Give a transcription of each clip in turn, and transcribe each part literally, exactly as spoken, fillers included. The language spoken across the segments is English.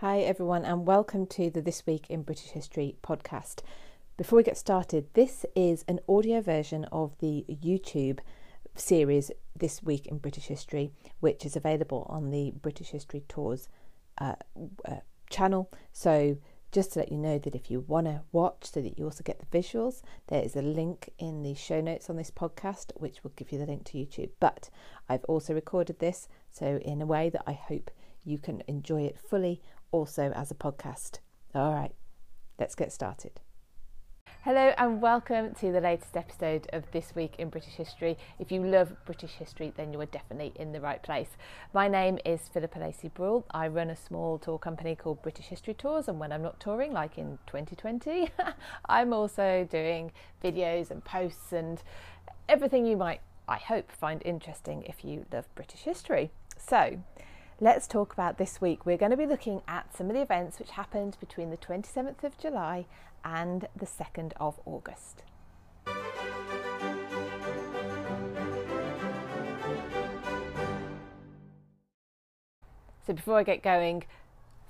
Hi everyone and welcome to the This Week in British History podcast. Before we get started, this is an audio version of the YouTube series This Week in British History, which is available on the British History Tours uh, uh, channel. So just to let you know that if you want to watch so that you also get the visuals, there is a link in the show notes on this podcast which will give you the link to YouTube. But I've also recorded this, so in a way that I hope you can enjoy it fully also as a podcast. All right, let's get started. Hello and welcome to the latest episode of This Week in British History. If you love British history, then you are definitely in the right place. My name is Philippa Lacey-Bruhl. I run a small tour company called British History Tours, and when I'm not touring, like in twenty twenty, I'm also doing videos and posts and everything you might, I hope, find interesting if you love British history. So let's talk about this week. We're going to be looking at some of the events which happened between the twenty-seventh of July and the second of August. So before I get going,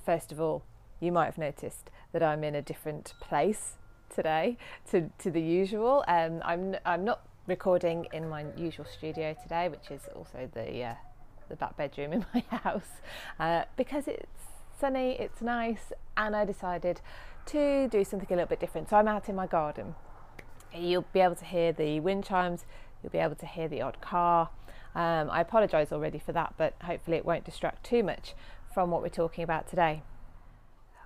first of all, you might have noticed that I'm in a different place today to, to the usual. Um, I'm, I'm not recording in my usual studio today, which is also the uh, the back bedroom in my house, uh, because it's sunny, it's nice, and I decided to do something a little bit different. So I'm out in my garden. You'll be able to hear the wind chimes, you'll be able to hear the odd car. Um, I apologise already for that, but hopefully it won't distract too much from what we're talking about today.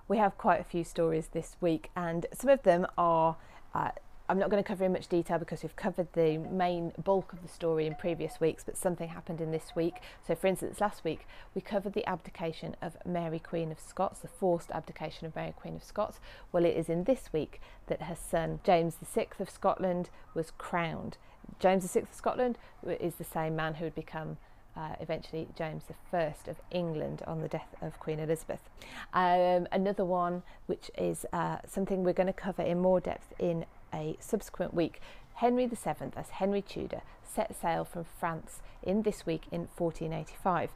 We have quite a few stories this week, and some of them are uh, I'm not going to cover in much detail because we've covered the main bulk of the story in previous weeks, but something happened in this week. So for instance, last week we covered the abdication of Mary Queen of Scots, the forced abdication of Mary Queen of Scots. Well, it is in this week that her son James the sixth of Scotland was crowned. James the sixth of Scotland is the same man who would become Uh, eventually James the first of England on the death of Queen Elizabeth. Um, another one, which is uh, something we're going to cover in more depth in a subsequent week, Henry the seventh as Henry Tudor set sail from France in this week in fourteen eighty-five.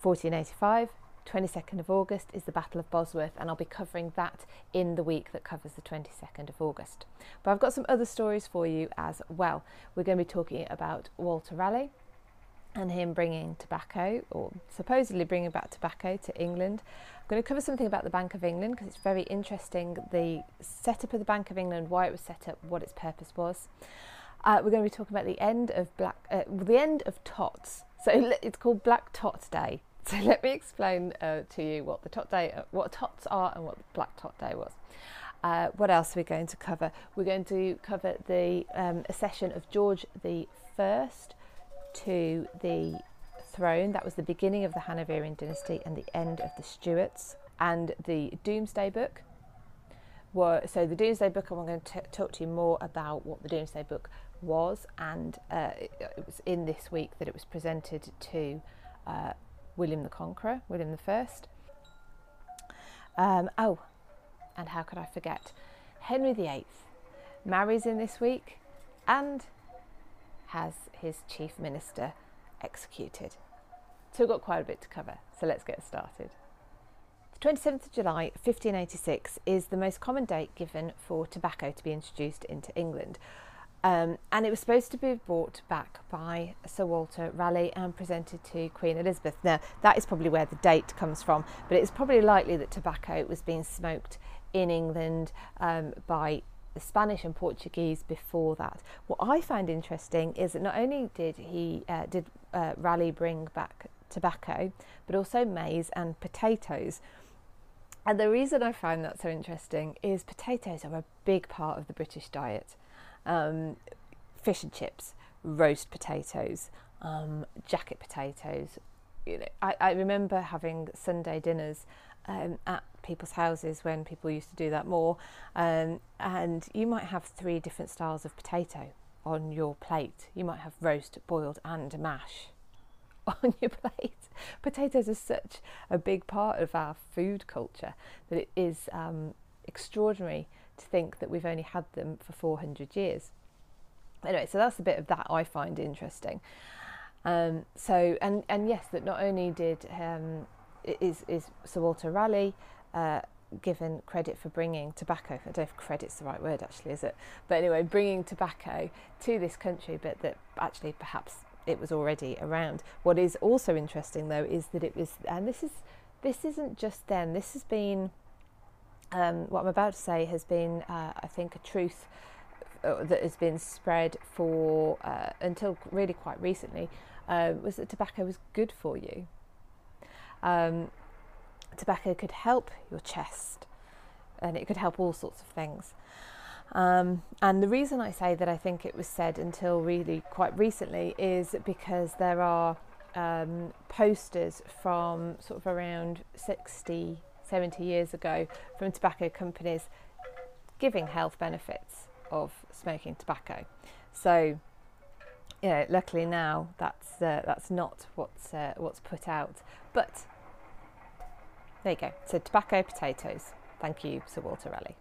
fourteen eighty-five, twenty-second of August is the Battle of Bosworth, and I'll be covering that in the week that covers the twenty-second of August. But I've got some other stories for you as well. We're going to be talking about Walter Raleigh and him bringing tobacco, or supposedly bringing back tobacco, to England. I'm going to cover something about the Bank of England because it's very interesting, the setup of the Bank of England, why it was set up, what its purpose was. Uh, we're going to be talking about the end of black, uh, the end of tots. So it's called Black Tot Day. So let me explain uh, to you what the tot day, uh, what tots are, and what the Black Tot Day was. Uh, what else are we going to cover? We're going to cover the um, accession of George the First to the throne. That was the beginning of the Hanoverian dynasty and the end of the Stuarts, and the Domesday Book. Were, so the Domesday Book, I'm going to t- talk to you more about what the Domesday Book was, and uh, it, it was in this week that it was presented to uh, William the Conqueror, William the First. Um, oh, and how could I forget? Henry the Eighth marries in this week and has his chief minister executed. So we've got quite a bit to cover, so let's get started. The twenty-seventh of July fifteen eighty-six is the most common date given for tobacco to be introduced into England, um, and it was supposed to be brought back by Sir Walter Raleigh and presented to Queen Elizabeth. Now that is probably where the date comes from, but it's probably likely that tobacco was being smoked in England um, by the Spanish and Portuguese before that. What I find interesting is that not only did he uh, did uh, Raleigh bring back tobacco, but also maize and potatoes. And the reason I find that so interesting is potatoes are a big part of the British diet. Um, fish and chips, roast potatoes, um, jacket potatoes. You know, I, I remember having Sunday dinners Um, at people's houses when people used to do that more, um, and you might have three different styles of potato on your plate. You might have roast, boiled and mash on your plate. Potatoes are such a big part of our food culture that it is um, extraordinary to think that we've only had them for four hundred years. Anyway, so that's a bit of that I find interesting. Um, so and, and yes, that not only did um, is, is Sir Walter Raleigh uh, given credit for bringing tobacco. I don't know if credit's the right word actually, is it? But anyway, bringing tobacco to this country, but that actually perhaps it was already around. What is also interesting though is that it was, and this is this isn't just then, this has been, um, what I'm about to say has been, uh, I think, a truth that has been spread for uh, until really quite recently, uh, was that tobacco was good for you. Um, tobacco could help your chest, and it could help all sorts of things. Um, and the reason I say that I think it was said until really quite recently is because there are um, posters from sort of around sixty, seventy years ago from tobacco companies giving health benefits of smoking tobacco. So, you know, luckily now that's uh, that's not what's uh, what's put out. But there you go. So tobacco, potatoes. Thank you, Sir Walter Raleigh.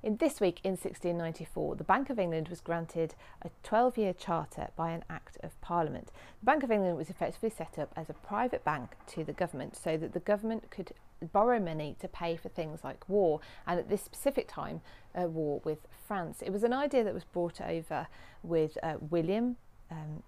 In this week in sixteen ninety-four, the Bank of England was granted a twelve-year charter by an Act of Parliament. The Bank of England was effectively set up as a private bank to the government so that the government could borrow money to pay for things like war, and at this specific time, a war with France. It was an idea that was brought over with uh, William um,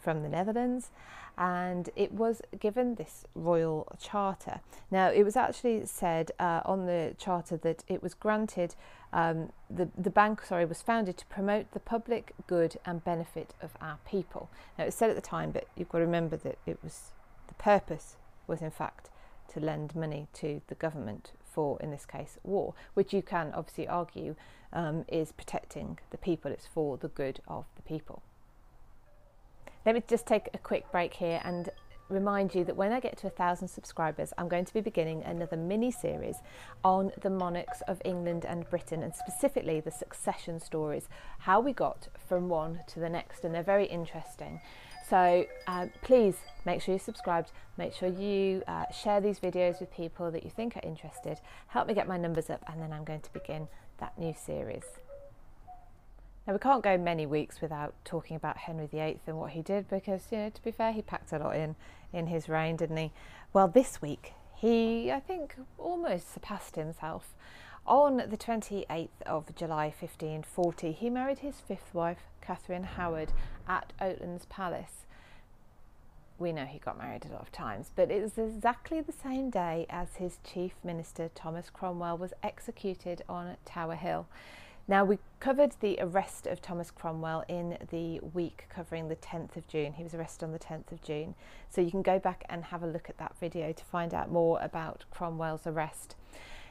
from the Netherlands, and it was given this royal charter. Now, it was actually said uh, on the charter that it was granted, um, the, the bank, sorry, was founded to promote the public good and benefit of our people. Now, it was said at the time, but you've got to remember that it was, the purpose was in fact to lend money to the government for, in this case, war, which you can obviously argue um, is protecting the people. It's for the good of the people. Let me just take a quick break here and remind you that when I get to a thousand subscribers, I'm going to be beginning another mini series on the monarchs of England and Britain, and specifically the succession stories, how we got from one to the next, and they're very interesting. So uh, please make sure you're subscribed, make sure you uh, share these videos with people that you think are interested, help me get my numbers up, and then I'm going to begin that new series. Now, we can't go many weeks without talking about Henry the Eighth and what he did, because, you know, to be fair, he packed a lot in in his reign, didn't he? Well, this week he, I think, almost surpassed himself. On the twenty-eighth of July fifteen forty, he married his fifth wife, Catherine Howard, at Oatlands Palace. We know he got married a lot of times, but it was exactly the same day as his chief minister, Thomas Cromwell, was executed on Tower Hill. Now, we covered the arrest of Thomas Cromwell in the week covering the tenth of June. He was arrested on the tenth of June. So you can go back and have a look at that video to find out more about Cromwell's arrest.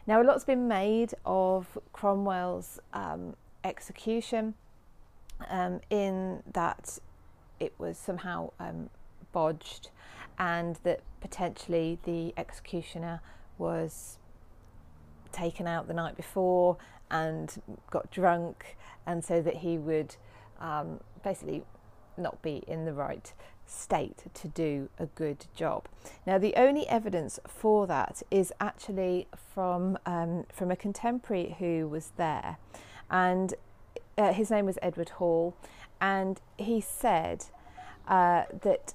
Now, a lot's been made of Cromwell's um, execution um, in that it was somehow um, bodged, and that potentially the executioner was taken out the night before and got drunk, and so that he would um, basically not be in the right state to do a good job. Now, the only evidence for that is actually from um, from a contemporary who was there, and uh, his name was Edward Hall, and he said uh, that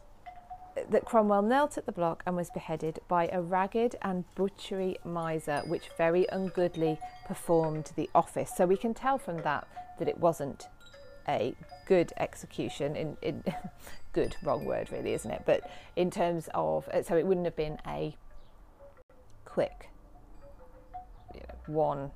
that Cromwell knelt at the block and was beheaded by a ragged and butchery miser, which very ungoodly performed the office. So we can tell from that that it wasn't a good execution. In, in good, wrong word really, isn't it? But in terms of, so it wouldn't have been a quick, you know, one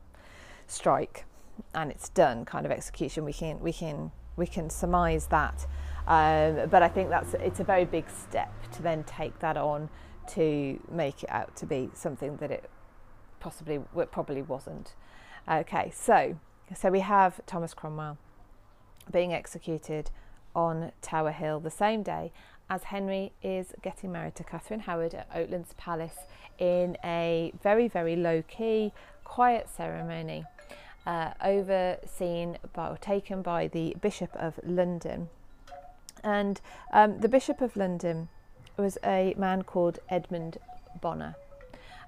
strike and it's done kind of execution. We can we can we can surmise that. Um, but I think that's, it's a very big step to then take that on to make it out to be something that it possibly, it probably wasn't. Okay, so so we have Thomas Cromwell being executed on Tower Hill the same day as Henry is getting married to Catherine Howard at Oatlands Palace in a very, very low-key, quiet ceremony uh, overseen by, or taken by, the Bishop of London. And um, the Bishop of London was a man called Edmund Bonner,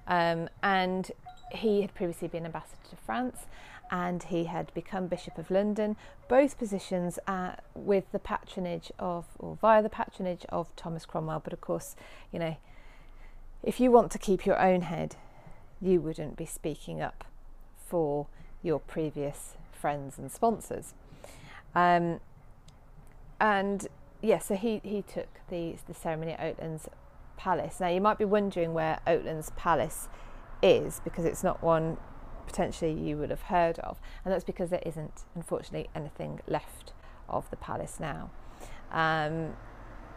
um, and he had previously been ambassador to France, and he had become Bishop of London, both positions uh, with the patronage of, or via the patronage of, Thomas Cromwell. But of course, you know, if you want to keep your own head, you wouldn't be speaking up for your previous friends and sponsors. Um, and yeah, so he, he took the, the ceremony at Oatlands Palace. Now you might be wondering where Oatlands Palace is, because it's not one potentially you would have heard of, and that's because there isn't, unfortunately, anything left of the palace now. Um,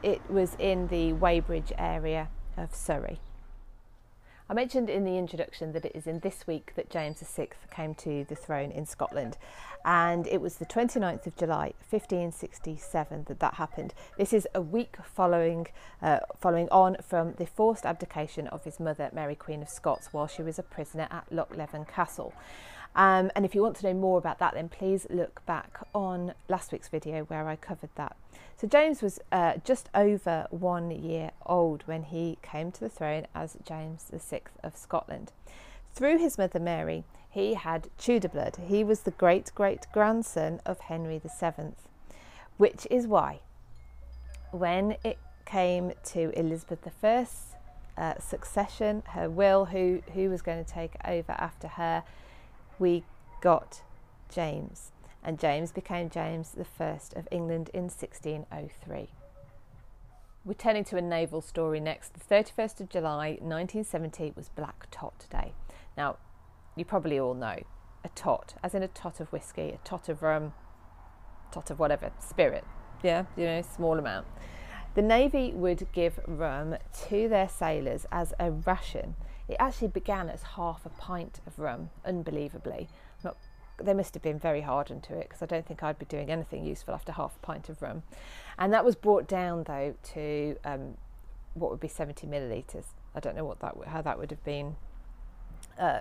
it was in the Weybridge area of Surrey. I mentioned in the introduction that it is in this week that James the sixth came to the throne in Scotland, and it was the twenty-ninth of July fifteen sixty-seven that that happened. This is a week following uh, following on from the forced abdication of his mother, Mary, Queen of Scots, while she was a prisoner at Loch Leven Castle. Um, and if you want to know more about that, then please look back on last week's video where I covered that. So James was uh, just over one year old when he came to the throne as James the sixth of Scotland. Through his mother Mary, he had Tudor blood. He was the great-great-grandson of Henry the seventh, which is why when it came to Elizabeth the first's uh, succession, her will, who, who was going to take over after her, we got James, and James became James the first of England in sixteen oh three. We're turning to a naval story next. The thirty-first of July nineteen seventy was Black Tot Day. Now, you probably all know a tot, as in a tot of whiskey, a tot of rum, tot of whatever, spirit, yeah, you know, small amount. The Navy would give rum to their sailors as a ration. It actually began as half a pint of rum, unbelievably. Not, they must have been very hardened to it, because I don't think I'd be doing anything useful after half a pint of rum. And that was brought down, though, to um, what would be seventy millilitres. I don't know what that how that would have been uh,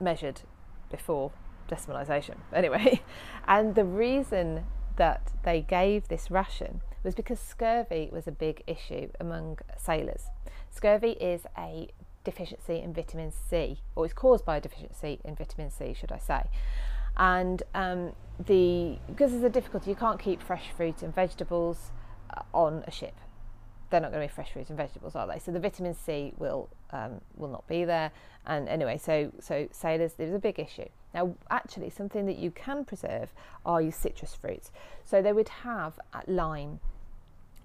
measured before decimalisation. Anyway, and the reason that they gave this ration was because scurvy was a big issue among sailors. Scurvy is a deficiency in vitamin C, or is caused by a deficiency in vitamin C, should I say. And um, the because there's a difficulty, you can't keep fresh fruit and vegetables on a ship. They're not going to be fresh fruit and vegetables, are they? So the vitamin C will um, will not be there. And anyway, so so sailors, there's a big issue. Now, actually, something that you can preserve are your citrus fruits. So they would have lime,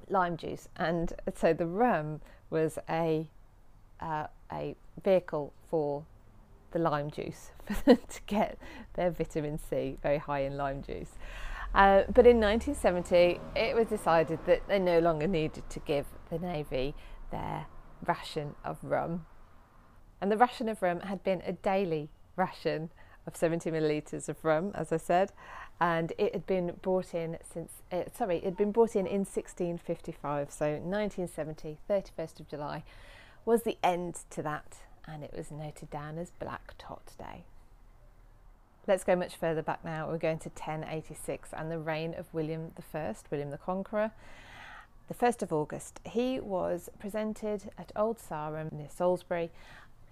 lime juice, and so the rum was a Uh, a vehicle for the lime juice for them to get their vitamin C, very high in lime juice. Uh, but in nineteen seventy, it was decided that they no longer needed to give the Navy their ration of rum. And the ration of rum had been a daily ration of seventy millilitres of rum, as I said, and it had been brought in since, uh, sorry, it had been brought in in sixteen fifty-five, so nineteen seventy, thirty-first of July. Was the end to that, and it was noted down as Black Tot Day. Let's go much further back now. We're going to ten eighty-six and the reign of William the first, William the Conqueror. The first of August, he was presented at Old Sarum near Salisbury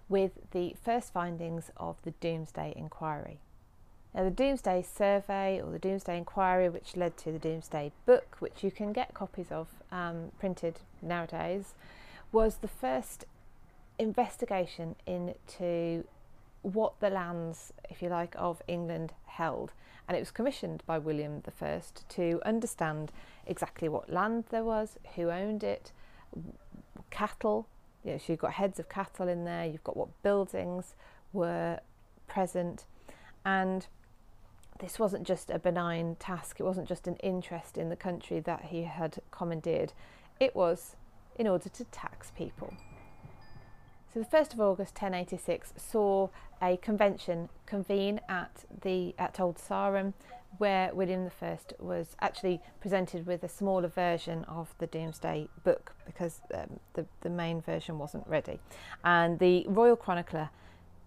with the first findings of the Domesday Inquiry. Now, the Domesday Survey, or the Domesday Inquiry, which led to the Domesday Book, which you can get copies of um, printed nowadays, was the first investigation into what the lands, if you like, of England held. And it was commissioned by William the first to understand exactly what land there was, who owned it, cattle, you know, so you've got heads of cattle in there, you've got what buildings were present. And this wasn't just a benign task, it wasn't just an interest in the country that he had commandeered, it was in order to tax people. So the first of August ten eighty-six saw a convention convene at the at Old Sarum, where William the first was actually presented with a smaller version of the Domesday Book, because um, the, the main version wasn't ready. And the Royal Chronicler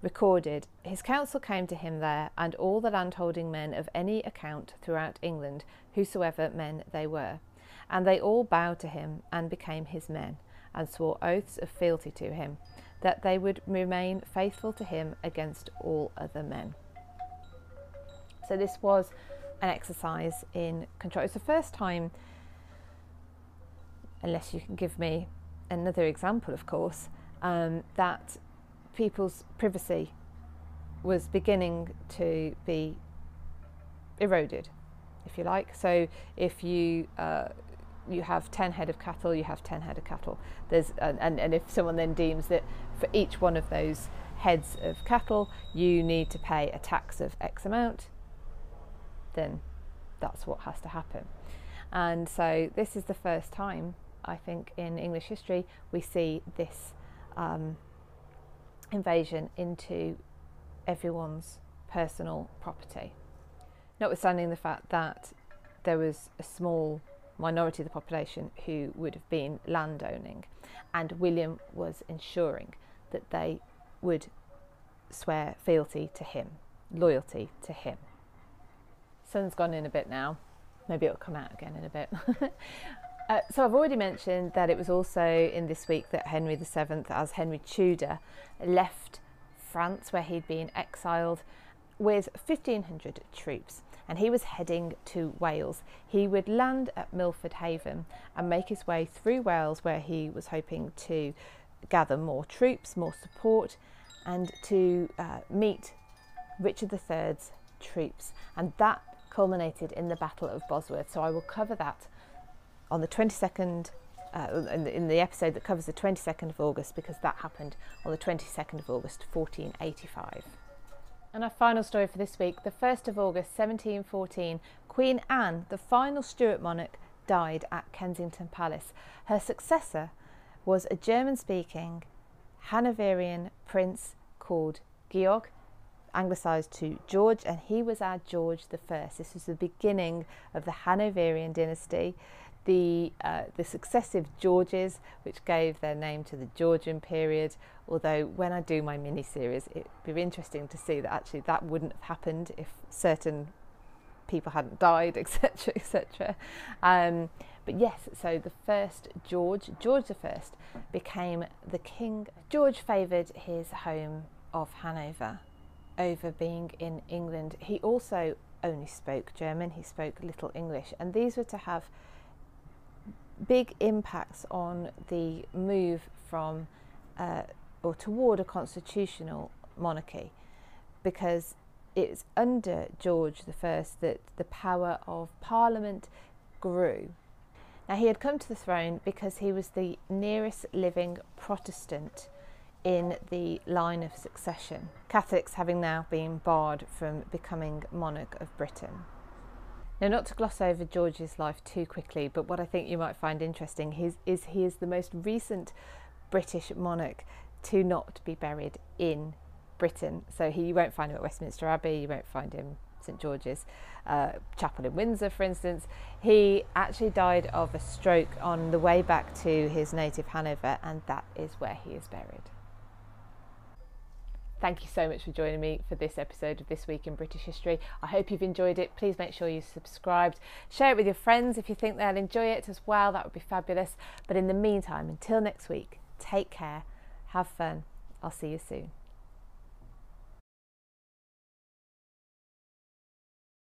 recorded, his council came to him there, and all the landholding men of any account throughout England, whosoever men they were. And they all bowed to him and became his men, and swore oaths of fealty to him, that they would remain faithful to him against all other men. So this was an exercise in control. It's the first time, unless you can give me another example, of course, um, that people's privacy was beginning to be eroded, if you like. So if you uh, you have ten head of cattle, you have ten head of cattle. There's and, and, and if someone then deems that for each one of those heads of cattle you need to pay a tax of X amount, then that's what has to happen. And so this is the first time, I think, in English history we see this um, invasion into everyone's personal property, notwithstanding the fact that there was a small minority of the population who would have been landowning, and William was ensuring that they would swear fealty to him, loyalty to him. Sun's gone in a bit now, maybe it'll come out again in a bit. uh, so I've already mentioned that it was also in this week that Henry the seventh, as Henry Tudor, left France, where he'd been exiled, with fifteen hundred troops, and he was heading to Wales. He would land at Milford Haven and make his way through Wales, where he was hoping to gather more troops, more support, and to uh, meet Richard the third's troops, and that culminated in the Battle of Bosworth. So I will cover that on the twenty-second, uh, in, the, in the episode that covers the twenty-second of August, because that happened on the twenty-second of August fourteen eighty-five. And our final story for this week, the first of August seventeen fourteen, Queen Anne, the final Stuart monarch, died at Kensington Palace. Her successor was a German-speaking Hanoverian prince called Georg, anglicised to George, and he was our George the first. This was the beginning of the Hanoverian dynasty, the, uh, the successive Georges, which gave their name to the Georgian period, although when I do my mini-series it would be interesting to see that actually that wouldn't have happened if certain people hadn't died, etc, et cetera. Um, but yes, so the first George, George the first, became the king. George favoured his home of Hanover over being in England. He also only spoke German, he spoke little English, and these were to have big impacts on the move from uh, or toward a constitutional monarchy, because it's under George the first that the power of Parliament grew. Now, he had come to the throne because he was the nearest living Protestant in the line of succession, Catholics having now been barred from becoming monarch of Britain. Now, not to gloss over George's life too quickly, but what I think you might find interesting is, is he is the most recent British monarch to not be buried in Britain. So he, you won't find him at Westminster Abbey, you won't find him St George's uh, Chapel in Windsor, for instance. He actually died of a stroke on the way back to his native Hanover, and that is where he is buried. Thank you so much for joining me for this episode of This Week in British History. I hope you've enjoyed it. Please make sure you subscribed. Share it with your friends if you think they'll enjoy it as well. That would be fabulous. But in the meantime, until next week, take care, have fun. I'll see you soon.